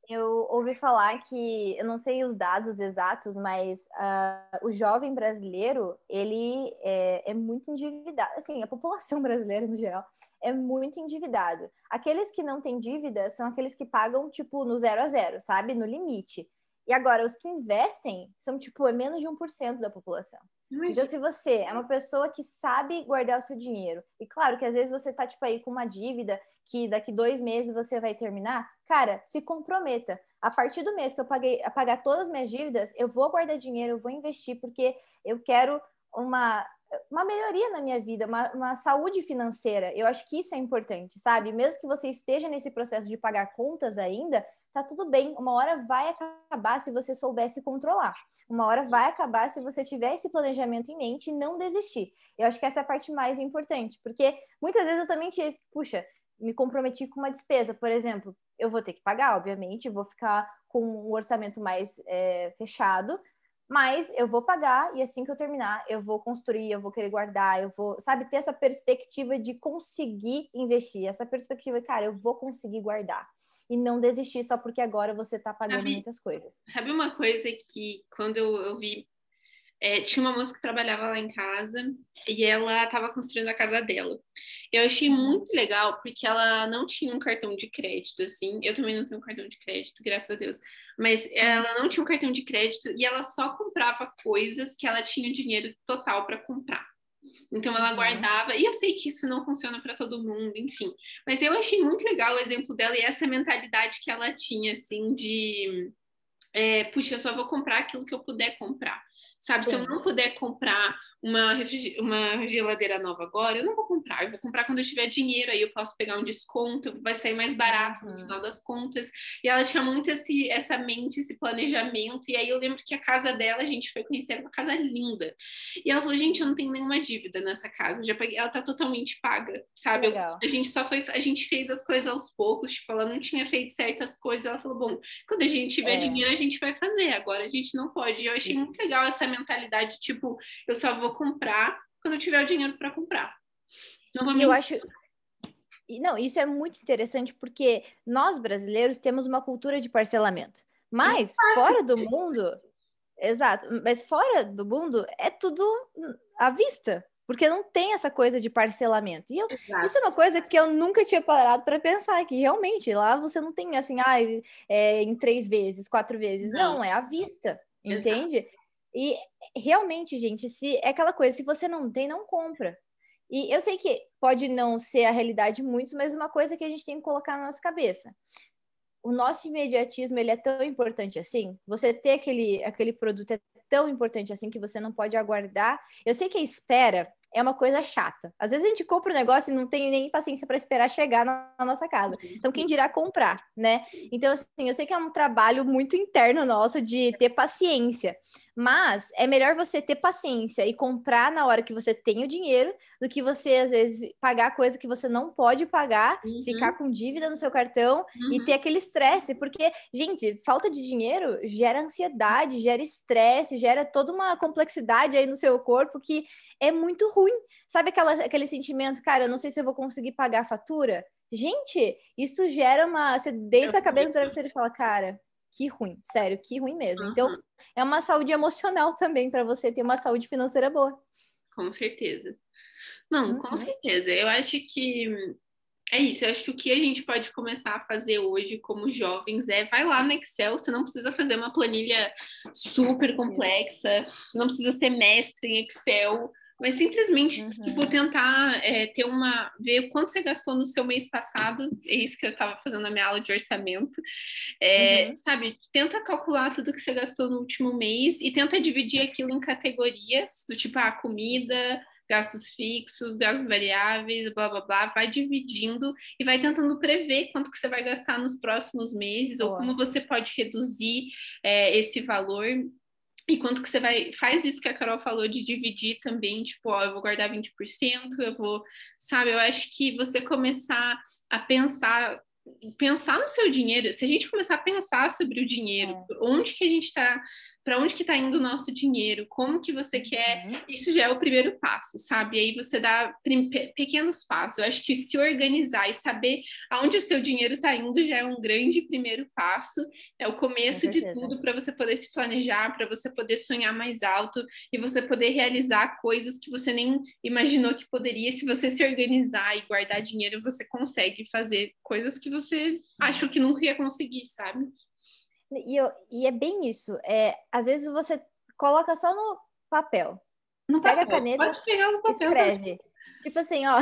Eu ouvi falar que, eu não sei os dados exatos, mas uh, o jovem brasileiro, ele é, é muito endividado. Assim, a população brasileira, no geral, é muito endividado. Aqueles que não têm dívida são aqueles que pagam, tipo, no zero a zero, sabe? No limite. E agora, os que investem são, tipo, é menos de um por cento da população. Imagina. Então, se você é uma pessoa que sabe guardar o seu dinheiro, e claro que às vezes você tá, tipo, aí com uma dívida que daqui dois meses você vai terminar, cara, se comprometa. A partir do mês que eu paguei, a pagar todas as minhas dívidas, eu vou guardar dinheiro, eu vou investir, porque eu quero uma... uma melhoria na minha vida, uma, uma saúde financeira. Eu acho que isso é importante, sabe? Mesmo que você esteja nesse processo de pagar contas ainda, tá tudo bem. Uma hora vai acabar se você soubesse controlar. Uma hora vai acabar se você tiver esse planejamento em mente e não desistir. Eu acho que essa é a parte mais importante, porque muitas vezes eu também te... Puxa, me comprometi com uma despesa, por exemplo. Eu vou ter que pagar, obviamente, vou ficar com um orçamento mais é, fechado, mas eu vou pagar e assim que eu terminar, eu vou construir, eu vou querer guardar, eu vou, sabe, ter essa perspectiva de conseguir investir, essa perspectiva, cara, eu vou conseguir guardar e não desistir só porque agora você tá pagando sabe, muitas coisas. Sabe uma coisa que quando eu, eu vi, é, tinha uma moça que trabalhava lá em casa e ela tava construindo a casa dela. Eu achei muito legal porque ela não tinha um cartão de crédito, assim, eu também não tenho um cartão de crédito, graças a Deus. Mas ela não tinha um cartão de crédito e ela só comprava coisas que ela tinha o dinheiro total para comprar. Então, ela guardava. E eu sei que isso não funciona para todo mundo, enfim. Mas eu achei muito legal o exemplo dela e essa mentalidade que ela tinha, assim, de... É, puxa, eu só vou comprar aquilo que eu puder comprar. Sabe, sim. Se eu não puder comprar uma, uma geladeira nova agora, eu não vou comprar. Eu vou comprar quando eu tiver dinheiro, aí eu posso pegar um desconto, vai sair mais barato no final das contas. E ela tinha muito esse, essa mente, esse planejamento. E aí eu lembro que a casa dela, a gente foi conhecer, era uma casa linda. E ela falou, gente, eu não tenho nenhuma dívida nessa casa. Eu já paguei, ela tá totalmente paga, sabe? Eu, a gente só foi, a gente fez as coisas aos poucos. Tipo, ela não tinha feito certas coisas. Ela falou, bom, quando a gente tiver é. dinheiro, a gente vai fazer. Agora a gente não pode. E eu achei Isso. muito legal essa mentalidade, tipo, eu só vou comprar quando eu tiver o dinheiro para comprar. Não vou me... Eu acho... Não, isso é muito interessante porque nós brasileiros temos uma cultura de parcelamento. Mas é fora do mundo, exato, mas fora do mundo é tudo à vista. Porque não tem essa coisa de parcelamento. E eu, isso é uma coisa que eu nunca tinha parado para pensar, que realmente lá você não tem assim, ah, é, em três vezes, quatro vezes. Não, não é à vista, exato. Entende? E realmente, gente, se, é aquela coisa, se você não tem, não compra. E eu sei que pode não ser a realidade de muitos, mas uma coisa que a gente tem que colocar na nossa cabeça. O nosso imediatismo, ele é tão importante assim? Você ter aquele, aquele produto é tão importante assim que você não pode aguardar? Eu sei que a espera é uma coisa chata. Às vezes a gente compra um negócio e não tem nem paciência para esperar chegar na, na nossa casa. Então, quem dirá comprar, né? Então, assim, eu sei que é um trabalho muito interno nosso de ter paciência. Mas é melhor você ter paciência e comprar na hora que você tem o dinheiro do que você, às vezes, pagar coisa que você não pode pagar, uhum. ficar com dívida no seu cartão uhum. e ter aquele estresse. Porque, gente, falta de dinheiro gera ansiedade, gera estresse, gera toda uma complexidade aí no seu corpo que é muito ruim. Sabe aquela, aquele sentimento, cara, eu não sei se eu vou conseguir pagar a fatura? Gente, isso gera uma... Você deita a cabeça no travesseiro e fala, cara... Que ruim, sério, que ruim mesmo. Uhum. Então, é uma saúde emocional também para você ter uma saúde financeira boa. Com certeza. Não, uhum. com certeza. Eu acho que é isso. Eu acho que o que a gente pode começar a fazer hoje como jovens é vai lá no Excel. Você não precisa fazer uma planilha super complexa. Você não precisa ser mestre em Excel. Mas simplesmente, uhum. tipo, tentar é, ter uma... Ver quanto você gastou no seu mês passado. É isso que eu estava fazendo na minha aula de orçamento. É, uhum. Sabe? Tenta calcular tudo que você gastou no último mês e tenta dividir aquilo em categorias. Do tipo, ah, comida, gastos fixos, gastos variáveis, blá, blá, blá. Vai dividindo e vai tentando prever quanto que você vai gastar nos próximos meses. Boa. Ou como você pode reduzir é, esse valor. E quanto que você vai... Faz isso que a Carol falou de dividir também, tipo, ó, eu vou guardar vinte por cento, eu vou... Sabe, eu acho que você começar a pensar... Pensar no seu dinheiro, se a gente começar a pensar sobre o dinheiro, é. onde que a gente tá... Para onde que tá indo o nosso dinheiro? Como que você quer? Uhum. Isso já é o primeiro passo, sabe? E aí você dá pequenos passos. Eu acho que se organizar e saber aonde o seu dinheiro está indo já é um grande primeiro passo. É o começo de tudo para você poder se planejar, para você poder sonhar mais alto e você poder realizar coisas que você nem imaginou que poderia. Se você se organizar e guardar dinheiro, você consegue fazer coisas que você achou que nunca ia conseguir, sabe? E, eu, e é bem isso. É, às vezes você coloca só no papel. No Pega papel. A caneta, pode pegar no papel, escreve. Também. Tipo assim, ó,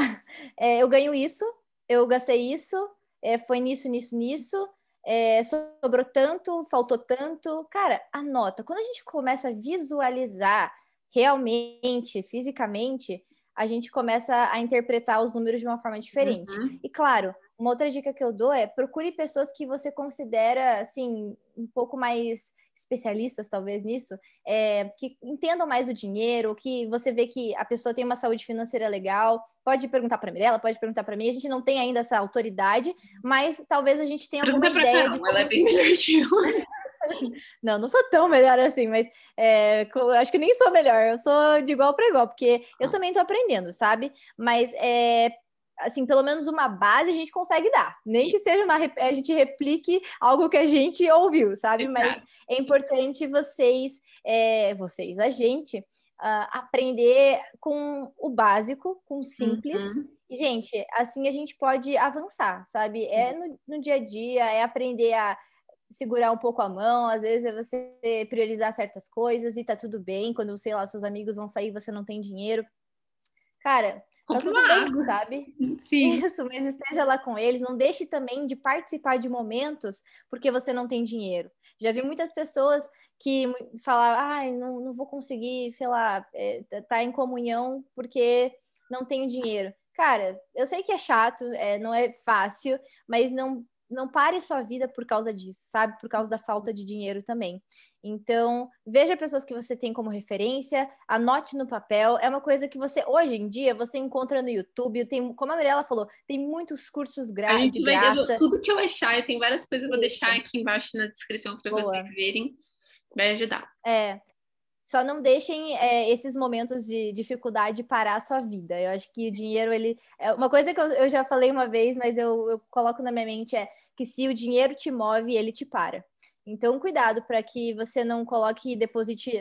é, eu ganho isso, eu gastei isso, é, foi nisso, nisso, nisso, é, sobrou tanto, faltou tanto. Cara, anota. Quando a gente começa a visualizar realmente, fisicamente, a gente começa a interpretar os números de uma forma diferente. Uhum. E claro, uma outra dica que eu dou é procure pessoas que você considera, assim, um pouco mais especialistas, talvez, nisso, é, que entendam mais o dinheiro, que você vê que a pessoa tem uma saúde financeira legal, pode perguntar para a Mirella, pode perguntar para mim, a gente não tem ainda essa autoridade, mas talvez a gente tenha alguma Pergunta ideia... Pra de como... Ela é bem melhor. Não, não sou tão melhor assim, mas é, acho que nem sou melhor, eu sou de igual para igual, porque eu também tô aprendendo, sabe? Mas é... assim, pelo menos uma base a gente consegue dar. Nem que seja uma... A gente replique algo que a gente ouviu, sabe? Mas é importante vocês... É, vocês, a gente... Uh, aprender com o básico, com o simples. Uhum. E, gente, assim a gente pode avançar, sabe? É no, no dia a dia, é aprender a segurar um pouco a mão, às vezes é você priorizar certas coisas e tá tudo bem. Quando, sei lá, seus amigos vão sair e você não tem dinheiro. Cara... Tá tudo bem, sabe? Sim. Isso, mas esteja lá com eles. Não deixe também de participar de momentos porque você não tem dinheiro. Já vi muitas pessoas que falaram, ai, não, não vou conseguir, sei lá, é, tá em comunhão porque não tenho dinheiro. Cara, eu sei que é chato, é, não é fácil, mas não... Não pare sua vida por causa disso, sabe? Por causa da falta de dinheiro também. Então, veja pessoas que você tem como referência, anote no papel. É uma coisa que você, hoje em dia, você encontra no YouTube. Tem, como a Mirella falou, tem muitos cursos gra- de graça. Eu, tudo que eu achar, eu tenho várias coisas, eu vou Isso. deixar aqui embaixo na descrição para vocês verem. Vai ajudar. É. Só não deixem é, esses momentos de dificuldade parar a sua vida. Eu acho que o dinheiro, ele... É uma coisa que eu, eu já falei uma vez, mas eu, eu coloco na minha mente é que se o dinheiro te move, ele te para. Então, cuidado para que você não coloque deposite...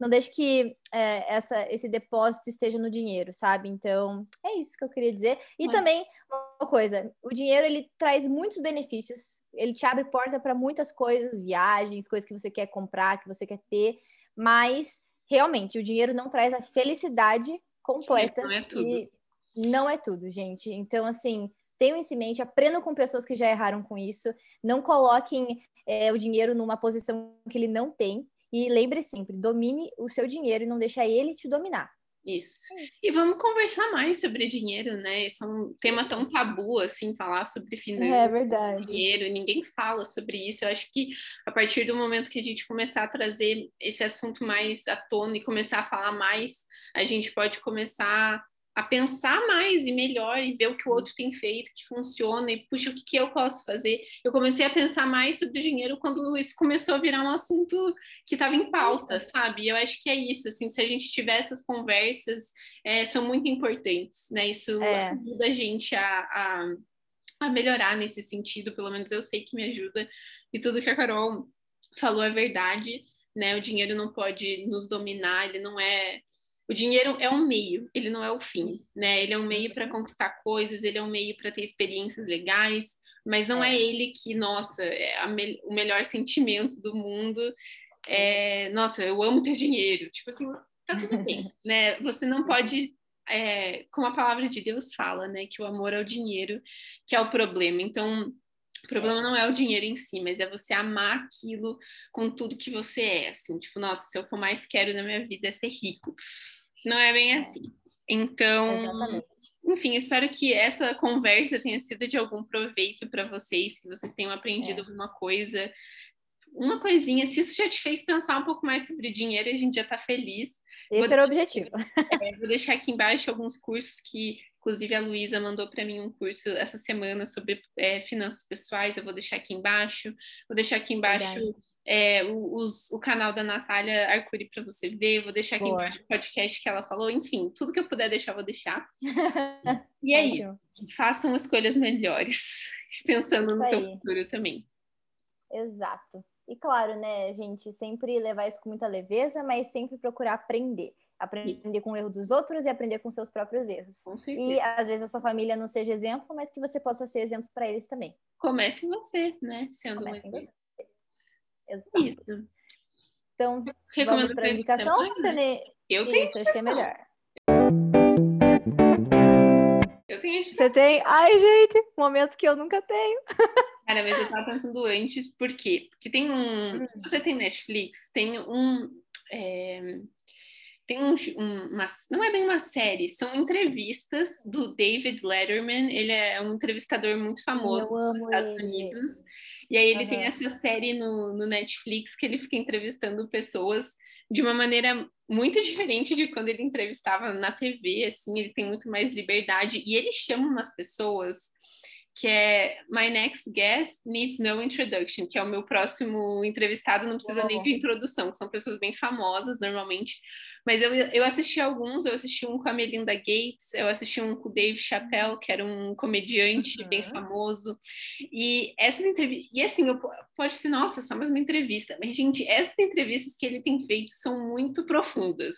não deixe que é, essa, esse depósito esteja no dinheiro, sabe? Então, é isso que eu queria dizer. E Mas... também, uma coisa, o dinheiro, ele traz muitos benefícios. Ele te abre porta para muitas coisas, viagens, coisas que você quer comprar, que você quer ter. Mas, realmente, o dinheiro não traz a felicidade completa. Não é tudo. E não é tudo, gente. Então, assim... tenham isso em mente, aprendam com pessoas que já erraram com isso, não coloquem é, o dinheiro numa posição que ele não tem, e lembre sempre, domine o seu dinheiro e não deixe ele te dominar. Isso. É isso. E vamos conversar mais sobre dinheiro, né? Isso é um tema tão tabu, assim, falar sobre finanças, é verdade. Dinheiro, ninguém fala sobre isso. Eu acho que a partir do momento que a gente começar a trazer esse assunto mais à tona e começar a falar mais, a gente pode começar... a pensar mais e melhor e ver o que o outro tem feito, que funciona e, puxa, o que, que eu posso fazer? Eu comecei a pensar mais sobre o dinheiro quando isso começou a virar um assunto que estava em pauta, sabe? E eu acho que é isso, assim, se a gente tiver essas conversas, é, são muito importantes, né? Isso é. ajuda a gente a, a, a melhorar nesse sentido, pelo menos eu sei que me ajuda, e tudo que a Carol falou é verdade, né? O dinheiro não pode nos dominar, ele não é... O dinheiro é um meio, ele não é o fim, né? Ele é um meio para conquistar coisas, ele é um meio para ter experiências legais, mas não é, é ele que, nossa, é a me- o melhor sentimento do mundo. É, nossa, eu amo ter dinheiro. Tipo assim, tá tudo bem, né? Você não pode... É, como a palavra de Deus fala, né? Que o amor ao dinheiro que é o problema. Então... o problema não é o dinheiro em si, mas é você amar aquilo com tudo que você é, assim, tipo, nossa, isso é o que eu mais quero na minha vida, é ser rico. Não é bem assim. Então, exatamente. Enfim, espero que essa conversa tenha sido de algum proveito para vocês, que vocês tenham aprendido é. alguma coisa, uma coisinha, se isso já te fez pensar um pouco mais sobre dinheiro, a gente já está feliz. Esse vou era o objetivo. É, vou deixar aqui embaixo alguns cursos que... inclusive, a Luísa mandou para mim um curso essa semana sobre é, finanças pessoais, eu vou deixar aqui embaixo. Vou deixar aqui embaixo é, o, os, o canal da Natália Arcuri para você ver, vou deixar aqui Boa. embaixo o podcast que ela falou, enfim, tudo que eu puder deixar, eu vou deixar. E é isso, façam escolhas melhores, pensando no seu futuro também. Exato. E claro, né, gente, sempre levar isso com muita leveza, mas sempre procurar aprender. Aprender com o erro dos outros e aprender com seus próprios erros. E às vezes a sua família não seja exemplo, mas que você possa ser exemplo para eles também. Comece em você, né? Sendo uma coisa. Isso. Então, vamos para a indicação? Você né? Eu tenho. Isso, acho que é melhor. Eu tenho indicação. Você tem? Ai, gente, momento que eu nunca tenho. Cara, mas eu tava pensando antes, por quê? Porque tem um. Se você tem Netflix, tem um. É... Tem um, uma, não é bem uma série, são entrevistas do David Letterman, ele é um entrevistador muito famoso nos Estados ele. Unidos, e aí ele uhum. tem essa série no, no Netflix que ele fica entrevistando pessoas de uma maneira muito diferente de quando ele entrevistava na T V, assim, ele tem muito mais liberdade, e ele chama umas pessoas... que é My Next Guest Needs No Introduction, que é o meu próximo entrevistado, não precisa nem de introdução, que são pessoas bem famosas, normalmente. Mas eu, eu assisti alguns, eu assisti um com a Melinda Gates, eu assisti um com o Dave Chappelle, que era um comediante uhum. bem famoso. E essas entrevistas... E assim, eu, pode ser, nossa, só mais uma entrevista. Mas, gente, essas entrevistas que ele tem feito são muito profundas.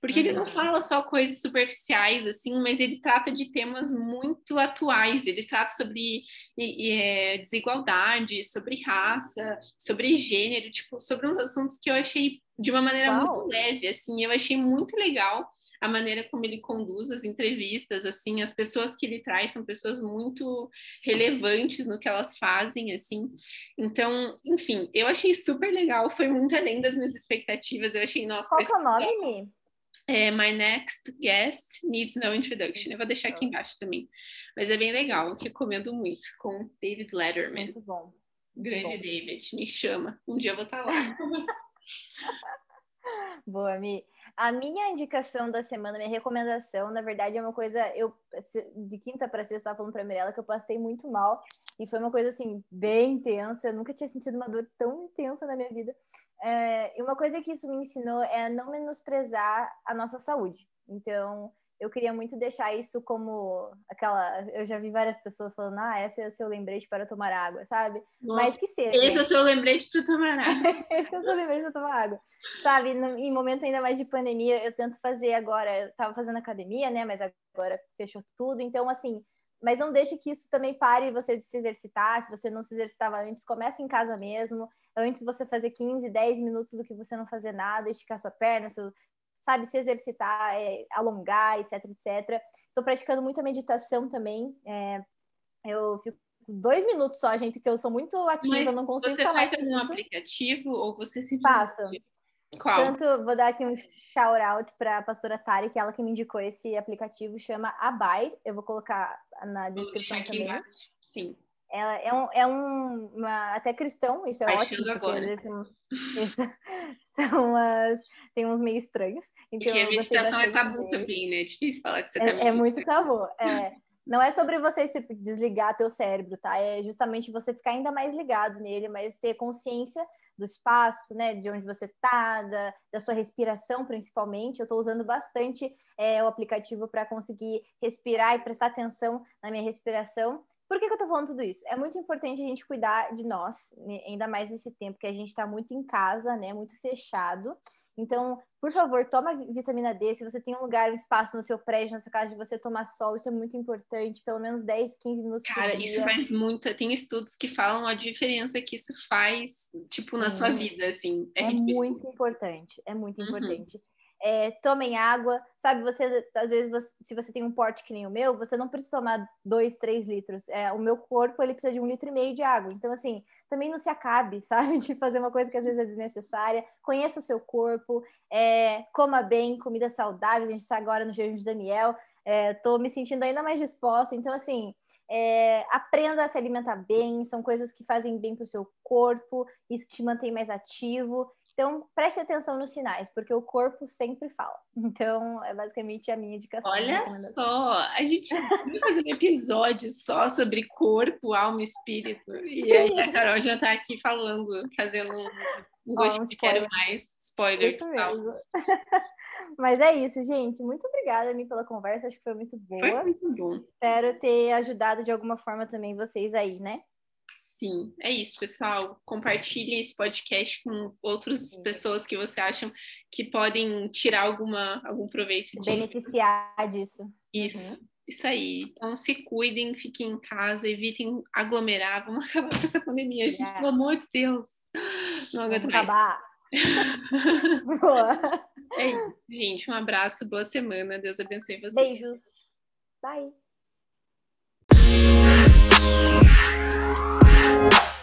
Porque uhum. ele não fala só coisas superficiais, assim, mas ele trata de temas muito atuais. Ele trata sobre E, e, é, desigualdade, sobre raça, sobre gênero, tipo, sobre uns assuntos que eu achei de uma maneira Uau. muito leve, assim, eu achei muito legal a maneira como ele conduz as entrevistas, assim, as pessoas que ele traz são pessoas muito relevantes no que elas fazem, assim, então, enfim, eu achei super legal, foi muito além das minhas expectativas, eu achei, nossa... Qual que é o nome, Mi? É, My Next Guest Needs No Introduction. Eu vou deixar aqui embaixo também. Mas é bem legal, eu recomendo muito. Com David Letterman. Muito bom. Muito Grande bom. David, me chama. Um dia eu vou estar lá. Boa, Mi. A minha indicação da semana, minha recomendação, na verdade, é uma coisa... Eu, de quinta para sexta, eu estava falando para a Mirella que eu passei muito mal. E foi uma coisa, assim, bem intensa. Eu nunca tinha sentido uma dor tão intensa na minha vida. É, e uma coisa que isso me ensinou é não menosprezar a nossa saúde. Então, eu queria muito deixar isso como aquela... Eu já vi várias pessoas falando, ah, esse é o seu lembrete para tomar água, sabe? Nossa, mas que seja. Esse é o seu lembrete para tomar água. Esse é o seu lembrete para tomar água. Sabe, no, em momento ainda mais de pandemia, eu tento fazer agora... Eu tava fazendo academia, né? Mas agora fechou tudo. Então, assim... Mas não deixe que isso também pare você de se exercitar. Se você não se exercitava antes, comece em casa mesmo. Antes você fazer quinze, dez minutos do que você não fazer nada, esticar sua perna, seu... sabe, se exercitar, é, alongar, etc, etcétera. Estou praticando muita meditação também. É, eu fico dois minutos só, gente, que eu sou muito ativa, mas eu não consigo você falar. Você faz algum aplicativo ou você se Faço. Qual? Tanto, vou dar aqui um shout-out para a pastora Tari, que é ela que me indicou esse aplicativo, chama Abai. Eu vou colocar na descrição também. Embaixo. Sim. Ela é um, é um uma, até cristão, isso é Partindo ótimo. Agora. Às vezes tem, são umas, tem uns meio estranhos. Então porque a meditação é tabu dele. Também, né? É difícil falar que você é, tá É muito tabu. É, não é sobre você desligar teu cérebro, tá? É justamente você ficar ainda mais ligado nele, mas ter consciência do espaço, né, de onde você tá, da, da sua respiração principalmente. Eu tô usando bastante é, o aplicativo para conseguir respirar e prestar atenção na minha respiração. Por que que eu tô falando tudo isso? É muito importante a gente cuidar de nós, ainda mais nesse tempo que a gente tá muito em casa, né, muito fechado. Então, por favor, toma vitamina D. Se você tem um lugar, um espaço no seu prédio, na sua casa, de você tomar sol, isso é muito importante. Pelo menos dez, quinze minutos por dia. Cara, isso faz muita... Tem estudos que falam a diferença que isso faz, tipo, Sim. na sua vida, assim. É, é muito importante, é muito uhum. importante. É, tomem água, sabe, você, às vezes, você, se você tem um porte que nem o meu, você não precisa tomar dois, três litros, é, o meu corpo, ele precisa de um litro e meio de água, então, assim, também não se acabe, sabe, de fazer uma coisa que às vezes é desnecessária. Conheça o seu corpo, é, coma bem, comidas saudáveis. A gente está agora no jejum de Daniel, é, tô me sentindo ainda mais disposta, então, assim... É, aprenda a se alimentar bem, são coisas que fazem bem para o seu corpo, isso te mantém mais ativo. Então, preste atenção nos sinais, porque o corpo sempre fala. Então, é basicamente a minha indicação. Olha só, a gente vai fazer um episódio só sobre corpo, alma e espírito. E aí a Carol já tá aqui falando, fazendo um gosto que quero mais. Spoiler. Isso mesmo. Mas é isso, gente. Muito obrigada a mim pela conversa, acho que foi muito boa. Foi muito bom. Espero ter ajudado de alguma forma também vocês aí, né? Sim, é isso, pessoal. Compartilhe esse podcast com outras Sim. pessoas que você acham que podem tirar alguma, algum proveito disso. Beneficiar disso. Isso, uhum. isso aí. Então, se cuidem, fiquem em casa, evitem aglomerar. Vamos acabar com essa pandemia, yeah. gente. Pelo amor de Deus. Não aguento mais. Acabar. Boa. É isso, gente. Um abraço, boa semana. Deus abençoe vocês. Beijos. Bye. We'll be right back.